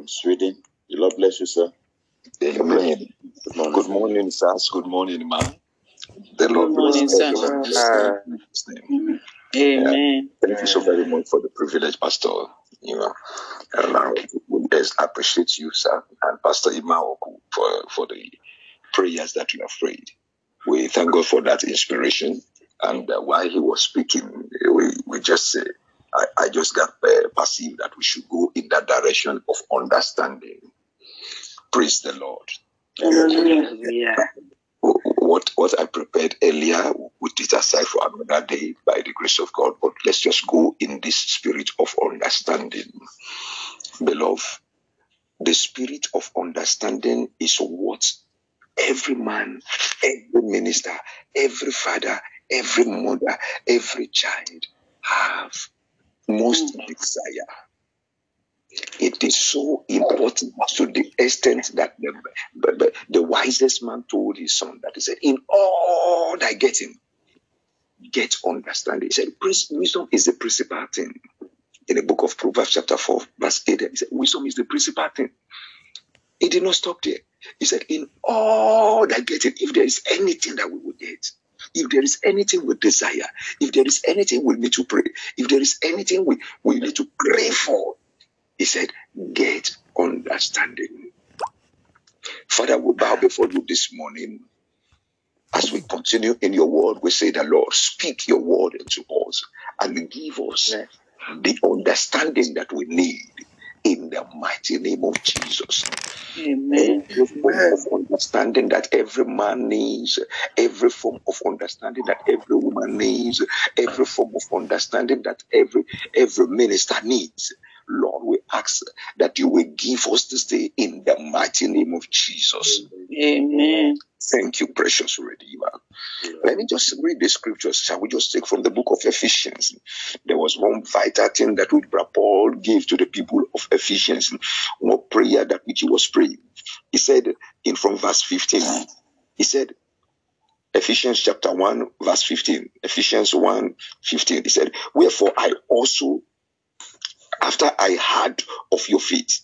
from Sweden. The Lord bless you, sir. Amen. Good morning, sir. Good morning, ma'am. The Lord bless you. Amen. Thank you so very much for the privilege, Pastor. You know, and I appreciate you, sir, and Pastor Imaoku for the prayers that you have prayed. We thank God for that inspiration. And while he was speaking, we just say, I just got perceived that we should go in that direction of understanding. Praise the Lord. Yeah. What I prepared earlier, we put it aside for another day by the grace of God. But let's just go in this spirit of understanding. Beloved, the spirit of understanding is what every man, every minister, every father, every mother, every child have most desire. It is so important to the extent that the wisest man told his son that he said, in all thy getting, get understanding. He said, wisdom is the principal thing. In the book of Proverbs chapter 4, verse 8, he said, wisdom is the principal thing. He did not stop there. He said, in all thy getting, if there is anything that we will get, if there is anything we desire, if there is anything we need to pray, if there is anything we need to pray for, he said, get understanding. Father, we bow before you this morning. As we continue in your word, we say that, Lord, speak your word unto us and give us the understanding that we need in the mighty name of Jesus. Amen. Every form of understanding that every man needs, every form of understanding that every woman needs, every form of understanding that every minister needs. Lord, we ask that you will give us this day in the mighty name of Jesus. Amen. Thank you, precious Redeemer. Let me just read the scriptures. Shall we just take from the book of Ephesians? There was one vital thing that Paul gave to the people of Ephesians, one prayer that which he was praying. He said, in from verse 15, he said, Ephesians chapter 1, verse 15. Ephesians 1, 15. He said, wherefore I also, after I heard of your faith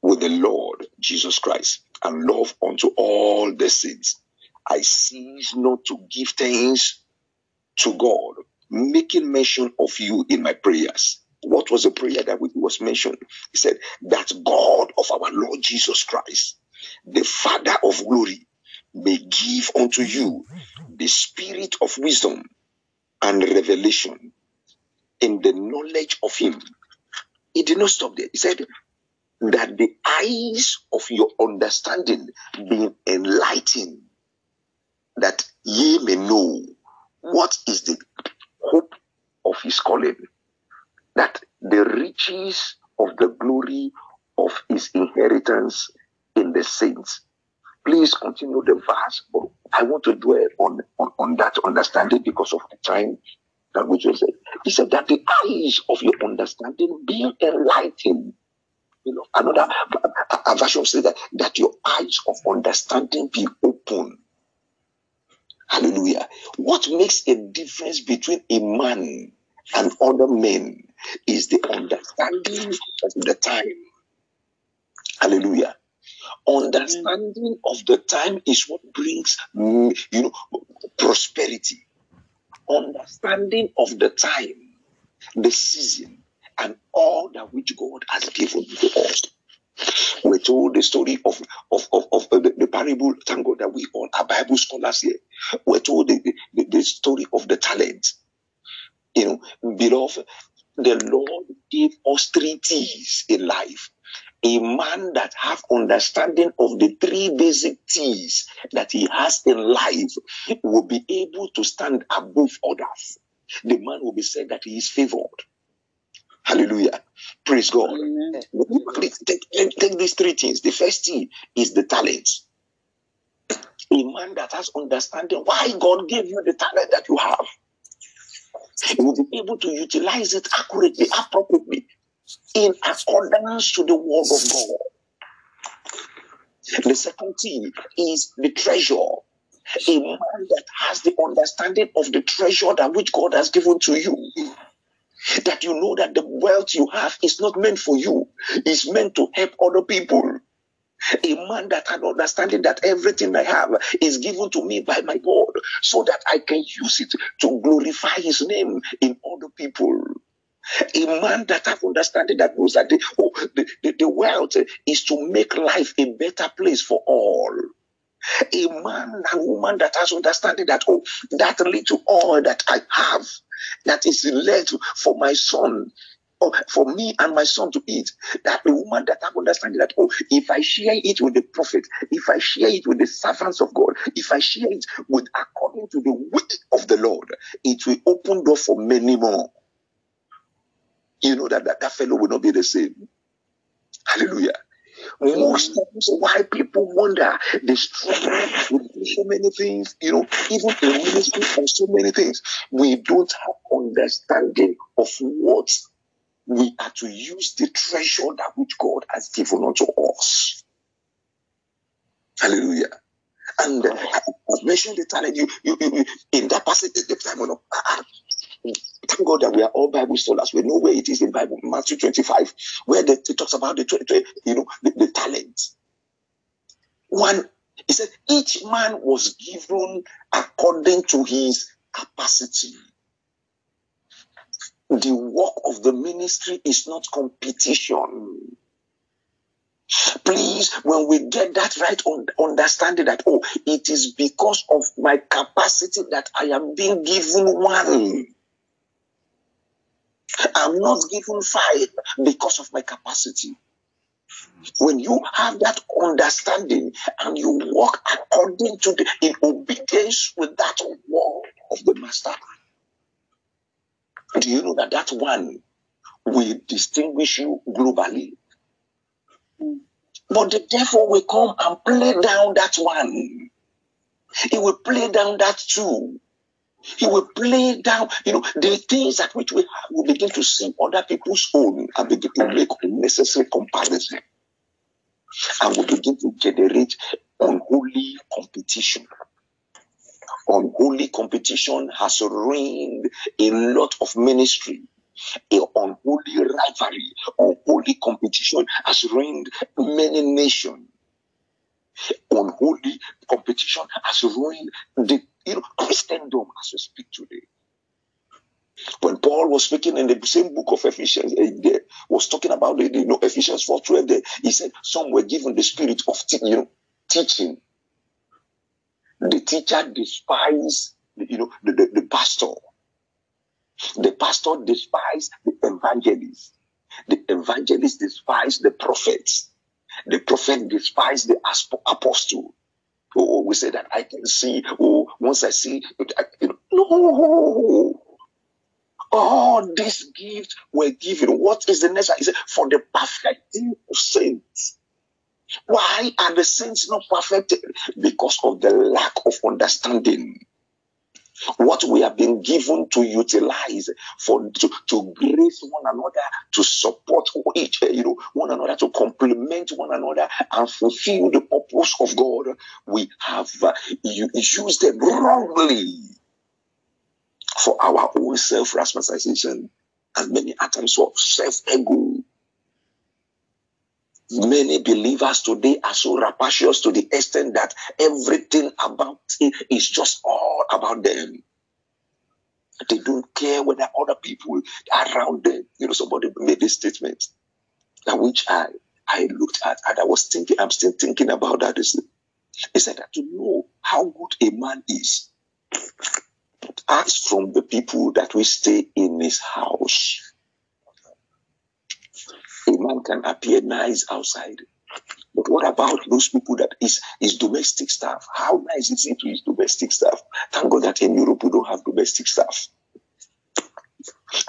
with the Lord Jesus Christ and love unto all the saints, I cease not to give thanks to God, making mention of you in my prayers. What was the prayer that was mentioned? He said, that God of our Lord Jesus Christ, the Father of glory, may give unto you the spirit of wisdom and revelation in the knowledge of him. He did not stop there. He said that the eyes of your understanding being enlightened, that ye may know what is the hope of his calling, that the riches of the glory of his inheritance in the saints. Please continue the verse, but I want to dwell on that understanding because of the time that which was said. He said that the eyes of your understanding being enlightened. You know, another version says that your eyes of understanding be open. Hallelujah. What makes a difference between a man and other men is the understanding of the time. Hallelujah. Understanding of the time is what brings, prosperity. Understanding of the time, the season, and all that which God has given to us. We told the story of the parable, thank God that we all are Bible scholars here. We told the story of the talent. You know, beloved, the Lord gave us three T's in life. A man that have understanding of the three basic things that he has in life will be able to stand above others. The man will be said that he is favored. Hallelujah. Praise God. Amen. Take these three things. The first thing is the talent. A man that has understanding why God gave you the talent that you have, you will be able to utilize it accurately, appropriately, in accordance to the word of God. The second thing is the treasure. A man that has the understanding of the treasure that which God has given to you, that you know that the wealth you have is not meant for you, is meant to help other people. A man that had understanding that everything I have is given to me by my God, so that I can use it to glorify his name in other people. A man that have understanding that knows that the wealth is to make life a better place for all. A man and woman that has understanding that, oh, that little oil that I have, that is left for my son, or for me and my son to eat, that the woman that have understanding that, oh, if I share it with the prophet, if I share it with the servants of God, if I share it with according to the will of the Lord, it will open door for many more. You know that fellow will not be the same. Hallelujah. Most times why people wonder, they struggle with so many things, you know, even in ministry and so many things. We don't have understanding of what we are to use the treasure that which God has given unto us. Hallelujah. And I mentioned the talent you in that passage at the time of thank God that we are all Bible scholars. We know where it is in Bible, Matthew 25, where it talks about the talent. One, he said, each man was given according to his capacity. The work of the ministry is not competition. Please, when we get that right, understanding that, oh, it is because of my capacity that I am being given one. I'm not given five because of my capacity. When you have that understanding and you walk according to in obedience with that word of the master, do you know that one will distinguish you globally? But the devil will come and play down that one. He will play down that two. He will play down, you know, the things that which we have, we begin to see other people's own and begin to make unnecessary comparison. And we begin to generate unholy competition. Unholy competition has ruined a lot of ministry. An unholy rivalry, unholy competition has ruined many nations. Unholy competition has ruined Christendom as we speak today. When Paul was speaking in the same book of Ephesians, he was talking about Ephesians 4:12. He said some were given the spirit of teaching. The teacher despised the pastor. The pastor despised the evangelist. The evangelist despised the prophets. The prophet despised the apostle. Oh, we say that I can see. Oh, once I see, no. All these gifts were given. What is the next one? He said, for the perfecting of saints. Why are the saints not perfected? Because of the lack of understanding. What we have been given to utilize to grace one another, to support one another, to complement one another, and fulfill the purpose of God, we have used them wrongly for our own self-rationalization and many attempts of self-ego. Many believers today are so rapacious to the extent that everything about it is just all about them. They don't care whether other people around them. Somebody made this statement, that which I looked at and I was thinking, I'm still thinking about that. He said that to know how good a man is, ask from the people that will stay in his house. A man can appear nice outside, but what about those people that is his domestic staff? How nice is it to his domestic staff? Thank God that in Europe we don't have domestic staff.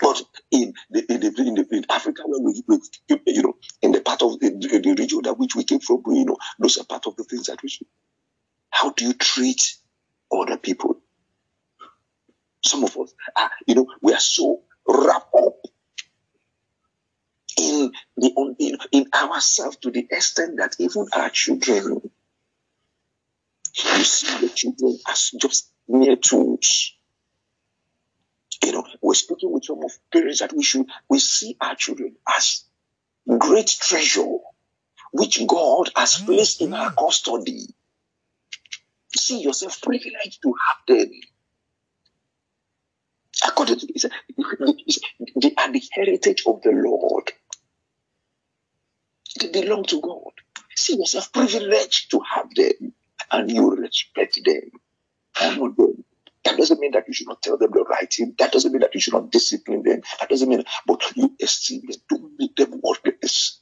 But in Africa, where we in the part of the region that which we came from, those are part of the things that we should. How do you treat other people? Some of us, we are so wrapped up in ourselves to the extent that even our children, you see the children as just mere tools. We're speaking with some of parents that we see our children as great treasure which God has placed in our custody. See yourself privileged to have them. According to this, they are the heritage of the Lord. They belong to God. See yourself privileged to have them, and you respect them, honor them. That doesn't mean that you should not tell them the right thing. That doesn't mean that you should not discipline them. That doesn't mean, but you esteem them, to make them worthless.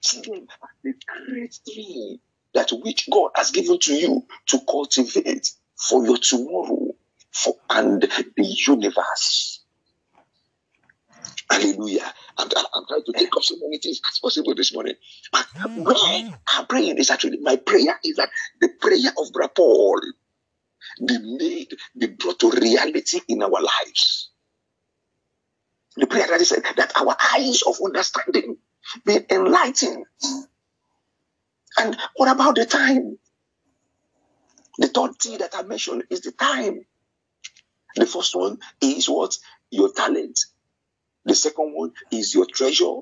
See them as the great tree that which God has given to you to cultivate for your tomorrow, for and the universe. Hallelujah. I'm trying to take up so many things as possible this morning. But where I'm praying is actually, my prayer is that the prayer of Brother Paul be brought to reality in our lives. The prayer that is that our eyes of understanding be enlightened. And what about the time? The third thing that I mentioned is the time. The first one is what? Your talent. The second one is your treasure.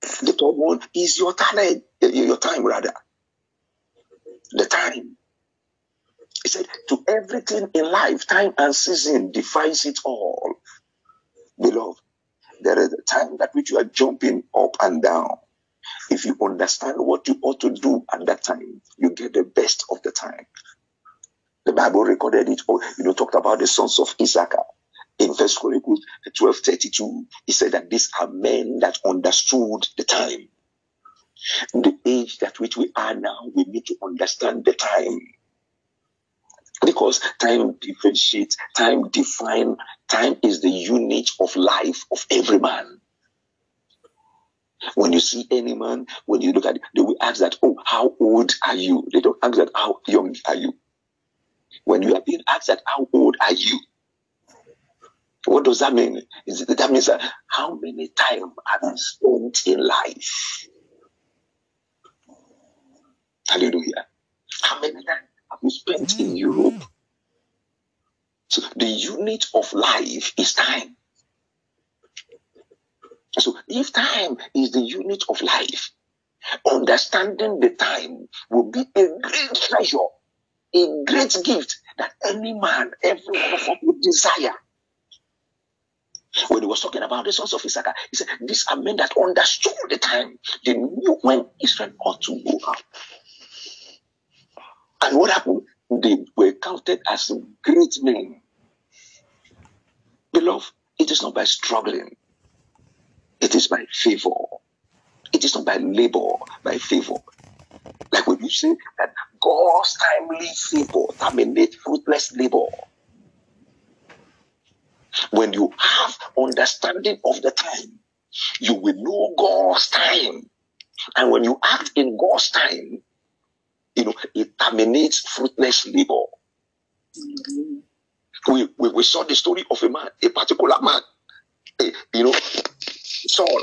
The third one is your talent, your time rather. The time. He said, to everything in life, time and season defines it all. Beloved, there is a time that which you are jumping up and down. If you understand what you ought to do at that time, you get the best of the time. The Bible recorded it, talked about the sons of Issachar. In First Chronicles 12:32, he said that these are men that understood the time. In the age that which we are now, we need to understand the time. Because time differentiates, time defines, time is the unit of life of every man. When you see any man, when you look at it, they will ask that, oh, how old are you? They don't ask that, how young are you? When you are being asked that, how old are you? What does that mean? That means that how many time have you spent in life? Hallelujah. How many time have you spent in Europe? So the unit of life is time. So if time is the unit of life, understanding the time will be a great treasure, a great gift that any man, every one of us would desire. When he was talking about the sons of Issachar, he said, these are men that understood the time. They knew when Israel ought to go out. And what happened? They were counted as great men. Beloved, it is not by struggling. It is by favor. It is not by labor, by favor. Like when you say that God's timely favor terminates fruitless labor. When you have understanding of the time, you will know God's time. And when you act in God's time, it terminates fruitless labor. We saw the story of a particular man, Saul.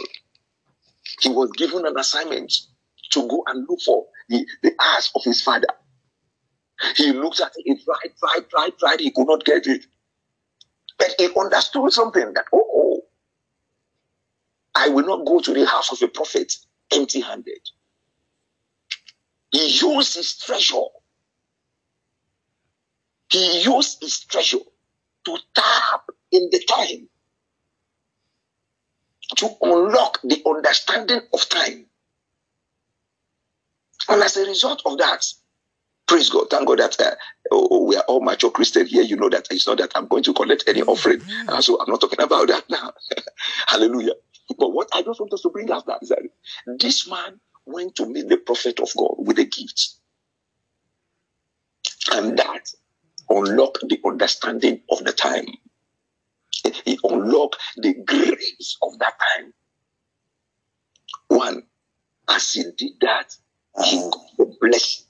He was given an assignment to go and look for the ass of his father. He looked at it, tried, he could not get it. But he understood something that, I will not go to the house of a prophet empty-handed. He used his treasure. He used his treasure to tap in the time, to unlock the understanding of time. And as a result of that, praise God, thank God that we are all mature Christians here. You know that it's not that I'm going to collect any offering. So I'm not talking about that now. Hallelujah. But what I just want us to bring out is that this man went to meet the prophet of God with a gift. And that unlocked the understanding of the time. He unlocked the grace of that time. One, as he did that, he got the blessing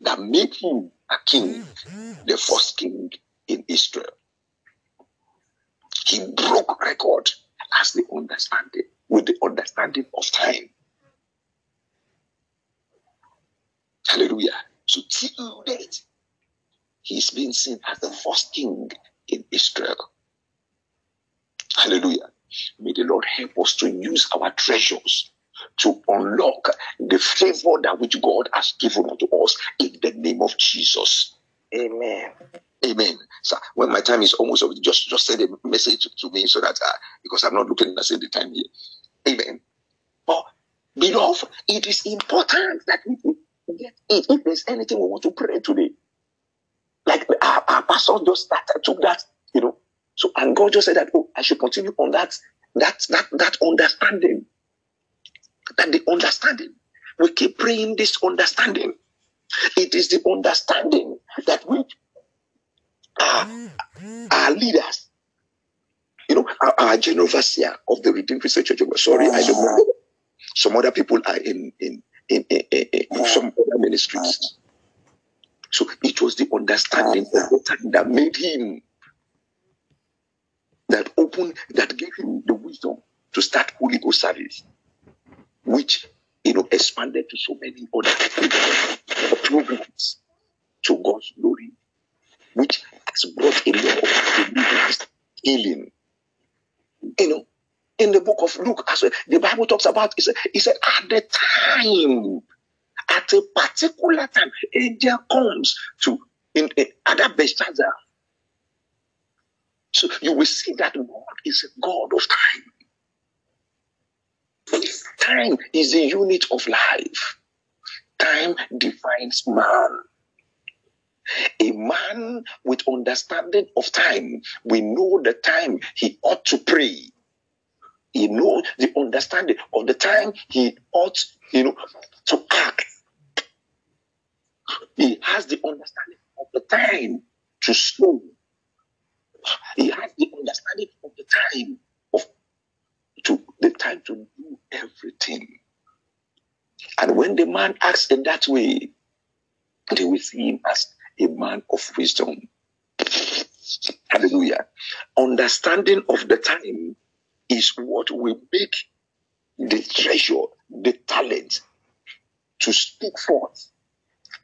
that made him a king, the first king in Israel. He broke record with the understanding of time. Hallelujah. So till date, he's been seen as the first king in Israel. Hallelujah. May the Lord help us to use our treasures to unlock the favor that which God has given unto us in the name of Jesus. Amen. Amen. So when my time is almost over, just send a message to me so that, because I'm not looking at the time here. Amen. But beloved, it is important that we get it. If there's anything we want to pray today, like our pastor just took that, you know. So, and God just said that, oh, I should continue on that understanding. That the understanding. We keep praying this understanding. It is the understanding that we are leaders. You know, our general overseer of the Redeemed Christian Church. Sorry, I don't know. Some other people are in some other ministries. So it was the understanding of the time that made him, that gave him the wisdom to start Holy Ghost service, which, you know, expanded to so many other programs to God's glory, which has brought a lot of deliverance, healing. You know, in the book of Luke, as well, the Bible talks about, it said, at the time, at a particular time, angel comes to Ada Belshazzar. So you will see that God is a God of time. Time is the unit of life. Time defines man. A man with understanding of time, we know the time he ought to pray. He knows the understanding of the time he ought, you know, to act. He has the understanding of the time to slow. He has the understanding of the time to do everything. And when the man acts in that way, they will see him as a man of wisdom. Hallelujah. Understanding of the time is what will make the treasure, the talent, to speak forth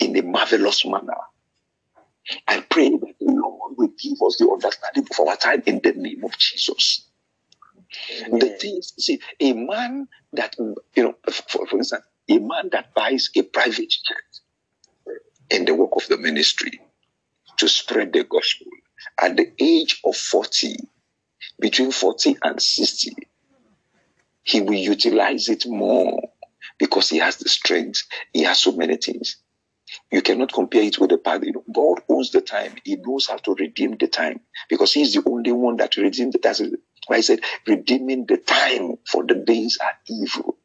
in a marvelous manner. I pray that the Lord will give us the understanding of our time in the name of Jesus. Amen. The things, see, a man that, you know, for instance, a man that buys a private jet in the work of the ministry to spread the gospel at the age of 40, between 40 and 60, he will utilize it more because he has the strength, he has so many things. You cannot compare it with the past. You know, God owns the time. He knows how to redeem the time because He is the only one that redeems the time. I said, redeeming the time, for the days are evil.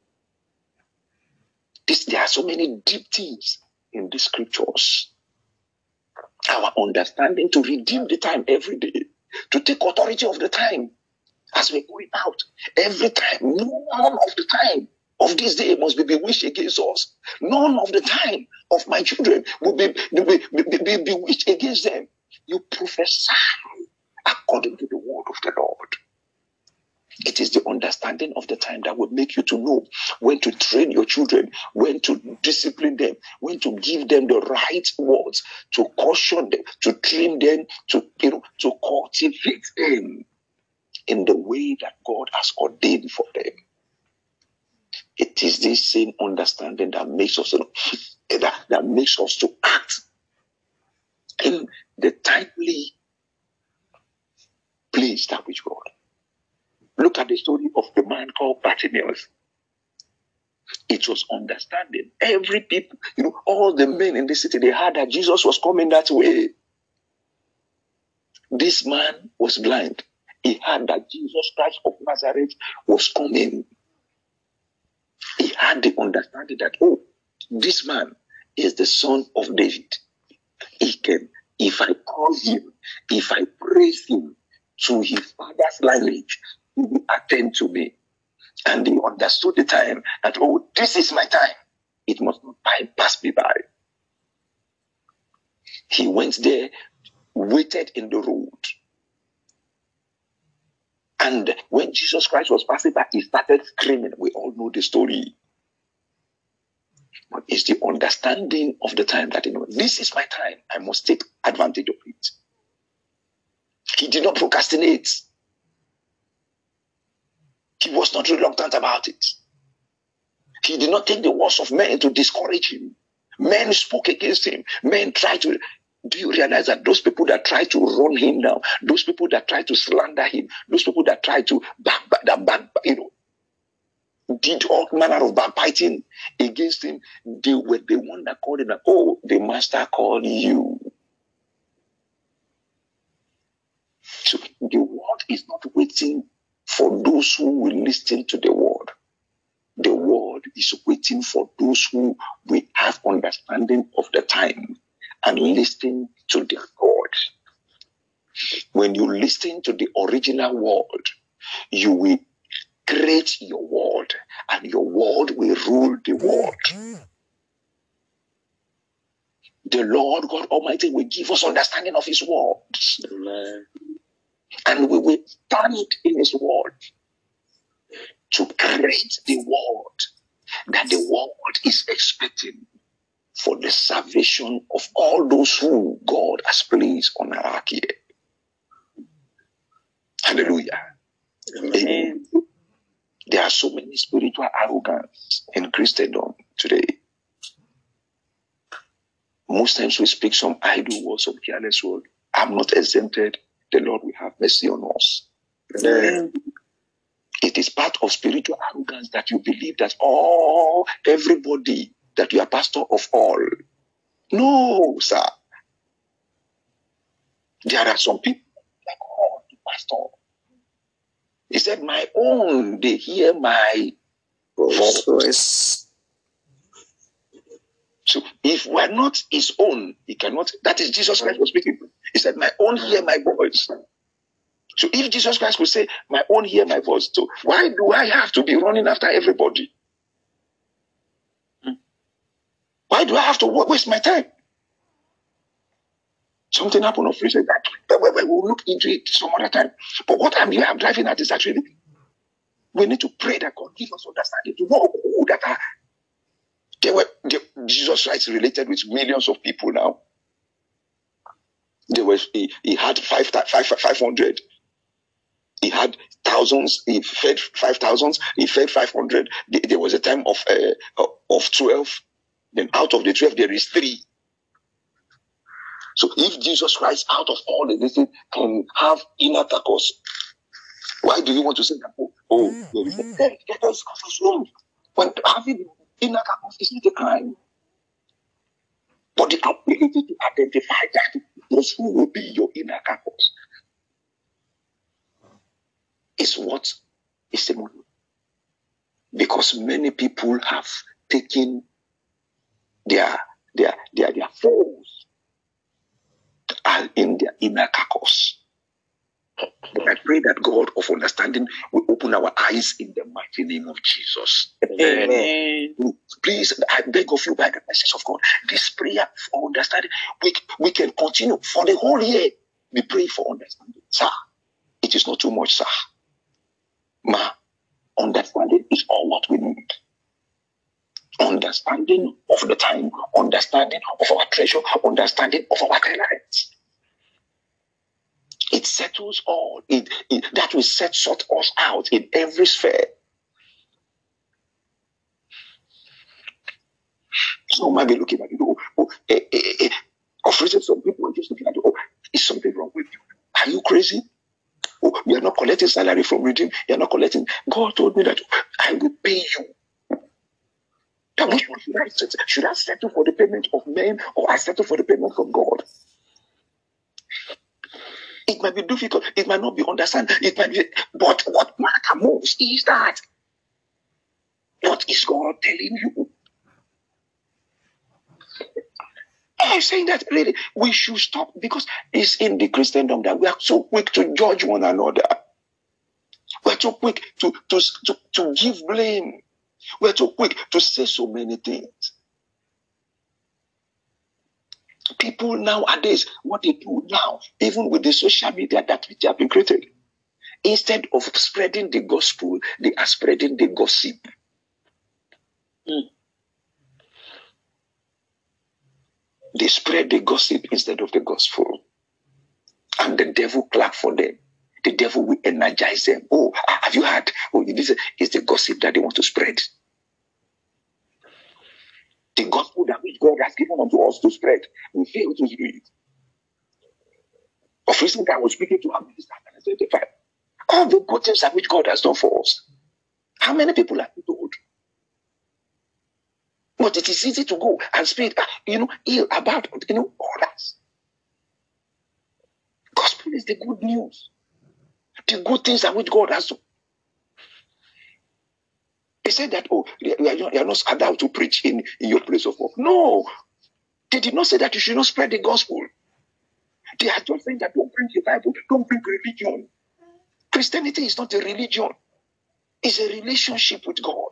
There are so many deep things in the scriptures. Our understanding to redeem the time every day, to take authority of the time as we're going out every time. None of the time of this day must be bewitched against us. None of the time of my children will be bewitched against them. You prophesy according to the word of the Lord. It is the understanding of the time that will make you to know when to train your children, when to discipline them, when to give them the right words, to caution them, to train them, to, you know, to cultivate them in the way that God has ordained for them. It is this same understanding that makes us, you know, that makes us to act in the timely place that which God. Look at the story of the man called Bartimaeus. It was understanding. Every people, you know, all the men in the city, they heard that Jesus was coming that way. This man was blind. He heard that Jesus Christ of Nazareth was coming. He had the understanding that, oh, this man is the son of David. He can, if I call him, if I praise him to his father's language, he will attend to me. And he understood the time that, oh, this is my time. It must not pass me by. He went there, waited in the road. And when Jesus Christ was passing by, he started screaming. We all know the story. But it's the understanding of the time that, you know, this is my time. I must take advantage of it. He did not procrastinate. He was not reluctant about it. He did not take the words of men to discourage him. Men spoke against him. Men tried to... Do you realize that those people that tried to run him down, those people that tried to slander him, those people that tried to did all manner of backbiting against him, they were the one that called him, that, oh, the master called you. So the word is not waiting for those who will listen to the word. The word is waiting for those who will have understanding of the time and listen to the word. When you listen to the original word, you will create your world, and your world will rule the world. The Lord God Almighty will give us understanding of His words. Amen. And we will stand in His word to create the world that the world is expecting for the salvation of all those who God has placed on our earth. Hallelujah. Amen. There are so many spiritual arrogance in Christendom today. Most times we speak some idle words, some careless words. I'm not exempted. The Lord will have mercy on us. Amen. It is part of spiritual arrogance that you believe that everybody, that you are pastor of all. No, sir. There are some people like, oh, the pastor. He said, my own, they hear my voice. So if we are not his own, he cannot. That is Jesus Christ was speaking. He said, my own hear my voice. So if Jesus Christ could say, my own hear my voice, so why do I have to be running after everybody? Why do I have to waste my time? Something happened of recent that we'll look into it some other time. But what I'm driving at is actually we need to pray that God give us understanding to know who that are. Jesus Christ related with millions of people now. There was he had 500. He had thousands. He fed 5,000. He fed 500. There was a time of 12. Then out of the 12, there is 3. So if Jesus Christ, out of all the things, can have inner tacos, why do you want to say that? That is wrong. When having inner tacos is not a crime. But the ability to identify that those who will be your inner tacos is what is the model. Because many people have taken their foes are in their inner carcass. But I pray that God of understanding will open our eyes in the mighty name of Jesus. Amen. Please, I beg of you by the message of God, this prayer for understanding, we can continue for the whole year. We pray for understanding. Sir, it is not too much, sir. Ma, understanding is all what we need. Understanding of the time, understanding of our treasure, understanding of our talents. It settles all. That will sort us out in every sphere. So might be looking at you. Of recent, some people are just looking at you. Oh, is something wrong with you? Are you crazy? Oh, you are not collecting salary from reading. You are not collecting. God told me that I will pay you. Should I settle for the payment of men or I settle for the payment from God? It might be difficult. It might not be understood. It might be, but what matter most is that what is God telling you? I'm saying that really we should stop because it's in the Christendom that we are so quick to judge one another. We're so quick to give blame. We're too quick to say so many things. People nowadays, what they do now, even with the social media that which have been created, instead of spreading the gospel, they are spreading the gossip. They spread the gossip instead of the gospel. And the devil clap for them the devil will energize them. Oh, have you heard? Oh, this is the gossip that they want to spread. The gospel that which God has given unto us to spread, we fail to do it. Of recent, I was speaking to our minister and I said, all the good things that which God has done for us, how many people have been told? But it is easy to go and speak, ill about, others. Gospel is the good news, the good things that which God has done. He said that, you are not allowed to preach in your place of work. No, they did not say that you should not spread the gospel. They are just saying that don't bring the Bible, don't bring religion. Christianity is not a religion. It's a relationship with God.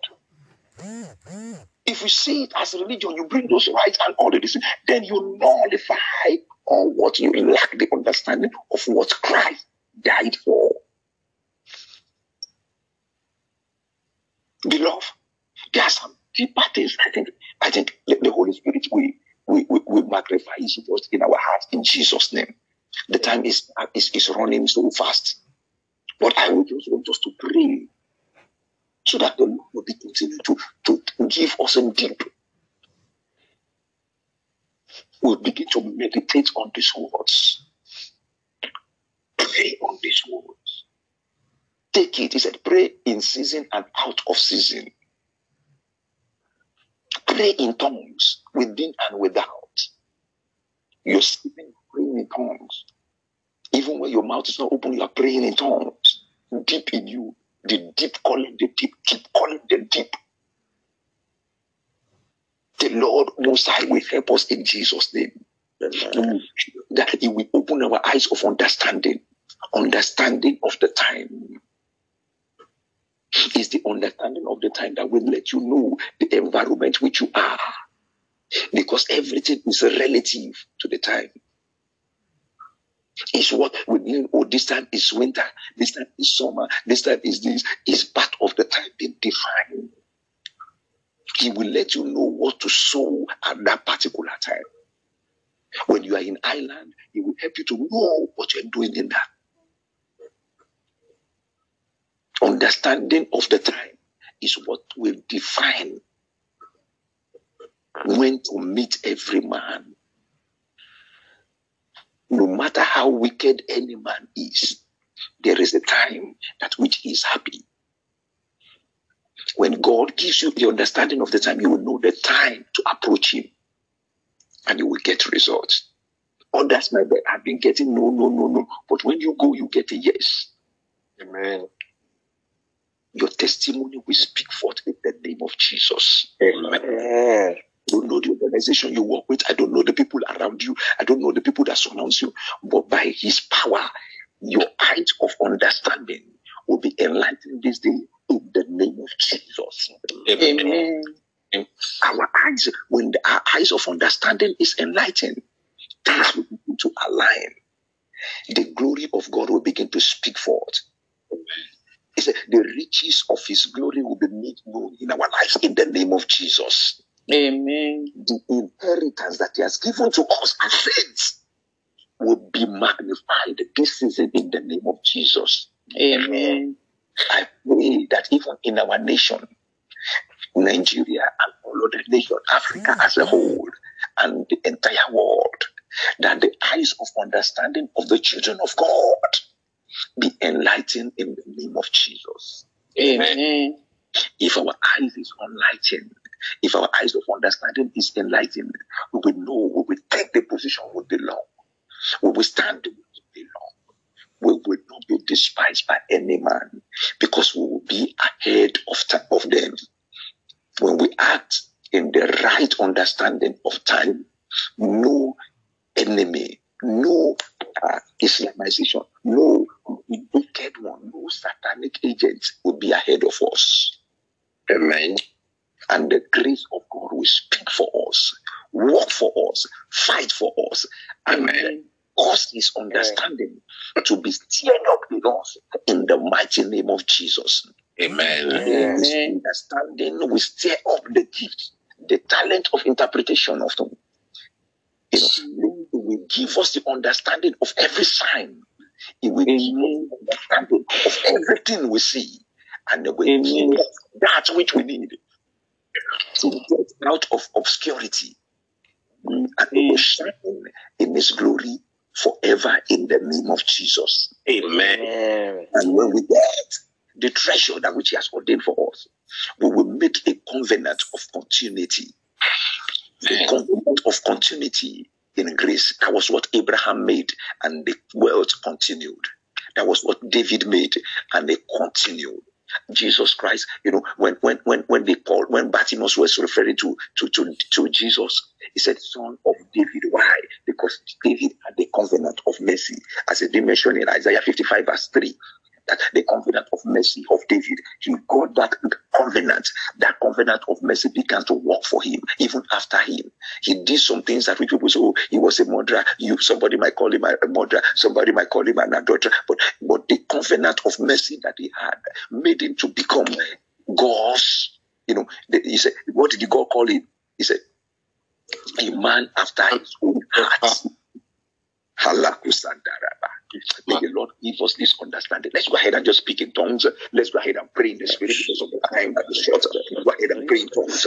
If you see it as religion, you bring those rights and all of this, then you nullify all what you lack the understanding of what Christ died for. Beloved, there are some deeper things. I think the Holy Spirit will magnify His voice in our hearts in Jesus' name. The time is running so fast. But I would just want us to pray so that the Lord will continue to give us a deep. We'll begin to meditate on these words. Pray on these words. Take it. He said, pray in season and out of season. Pray in tongues, within and without. You're sleeping, praying in tongues. Even when your mouth is not open, you are praying in tongues. Deep in you. The deep calling the deep. Keep calling the deep. The Lord Most High will help us in Jesus' name. Amen. That He will open our eyes of understanding of the time. It's the understanding of the time that will let you know the environment which you are, because everything is relative to the time. It's what we mean. Oh, this time is winter. This time is summer. This time is this. It's part of the time being defined. He will let you know what to sow at that particular time. When you are in Ireland, He will help you to know what you are doing in that. Understanding of the time is what will define when to meet every man. No matter how wicked any man is, there is a time that which he is happy. When God gives you the understanding of the time, you will know the time to approach Him, and you will get results. Oh, that's my bad. I've been getting no. But when you go, you get a yes. Amen. Your testimony will speak forth in the name of Jesus. Amen. I don't know the organization you work with. I don't know the people around you. I don't know the people that surround you. But by His power, your eyes of understanding will be enlightened this day in the name of Jesus. Amen. Amen. Our eyes, when our eyes of understanding is enlightened, things will begin to align. The glory of God will begin to speak forth. Amen. He said, the riches of His glory will be made known in our lives in the name of Jesus. Amen. The inheritance that He has given to us as saints will be magnified this season in the name of Jesus. Amen. I pray that even in our nation, Nigeria and all other nations, Africa as a whole, and the entire world, that the eyes of understanding of the children of God be enlightened in the name of Jesus. Amen. If our eyes is enlightened, if our eyes of understanding is enlightened, we will know, we will take the position we belong. We will stand where we belong. We will not be despised by any man, because we will be ahead of them. When we act in the right understanding of time, no enemy, no Islamization, no wicked one, no satanic agents will be ahead of us. Amen. And the grace of God will speak for us, work for us, fight for us, and cause His understanding to be stirred up with us in the mighty name of Jesus. Amen. His understanding will stir up the gift, the talent of interpretation of them. It will give us the understanding of every sign, It will change everything we see, and it will change that which we need to get out of obscurity, and it will shine in His glory forever in the name of Jesus. Amen. And when we get the treasure that which He has ordained for us, we will make a covenant of continuity. A covenant of continuity in grace. That was what Abraham made, and the wealth continued. That was what David made, and they continued. Jesus Christ, you know, when they called, when Bartimaeus was referring to Jesus, he said, "Son of David." Why? Because David had the covenant of mercy, as it is mentioned in Isaiah 55 verse 3. That the covenant of mercy of David, he got that covenant of mercy began to work for him, even after him. He did some things that we people say, oh, he was a murderer. Somebody might call him a murderer. Somebody might call him an adulterer. But the covenant of mercy that he had made him to become God's, you know, he said, what did God call him? He said, a man after his own heart. May the Lord give us this understanding. Let's go ahead and just speak in tongues. Let's go ahead and pray in the spirit because of the time that is short. Go ahead and pray in tongues.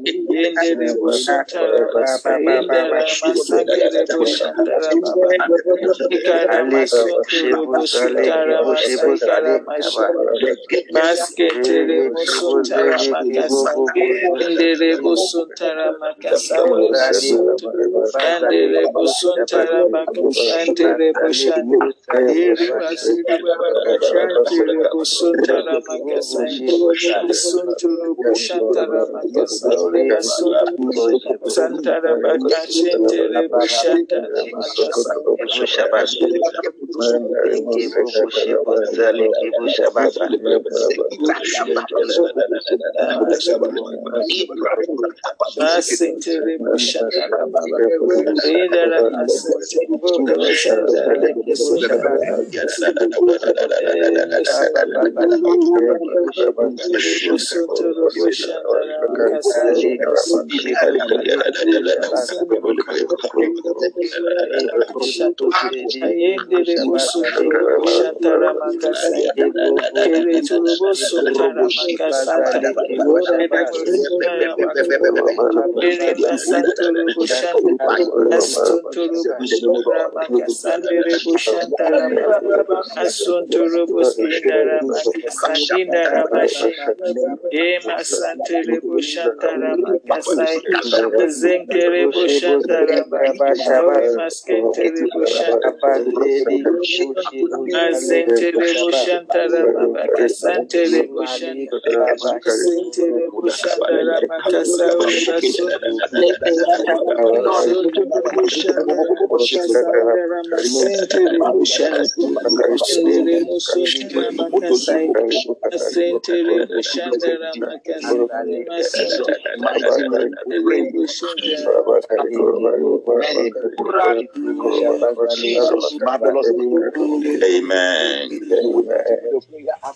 After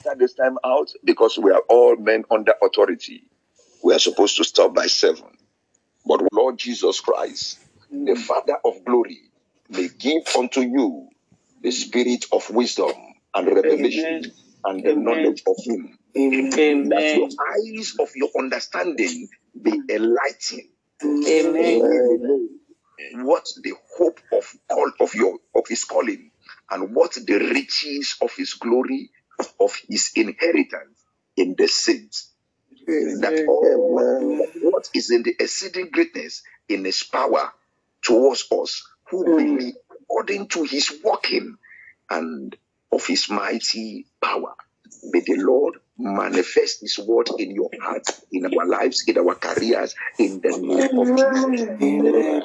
this time out, because we are all men under authority, we are supposed to stop by 7. But Lord Jesus Christ, the Father of glory, may give unto you the spirit of wisdom and revelation and the knowledge of Him. That your eyes of your understanding be enlightened. What the hope of all of His calling, and what the riches of His glory, of His inheritance in the saints. That all what is in the exceeding greatness in His power towards us, who believe according to His working and of His mighty power. May the Lord manifest His word in your heart, in our lives, in our careers, in the name of Jesus.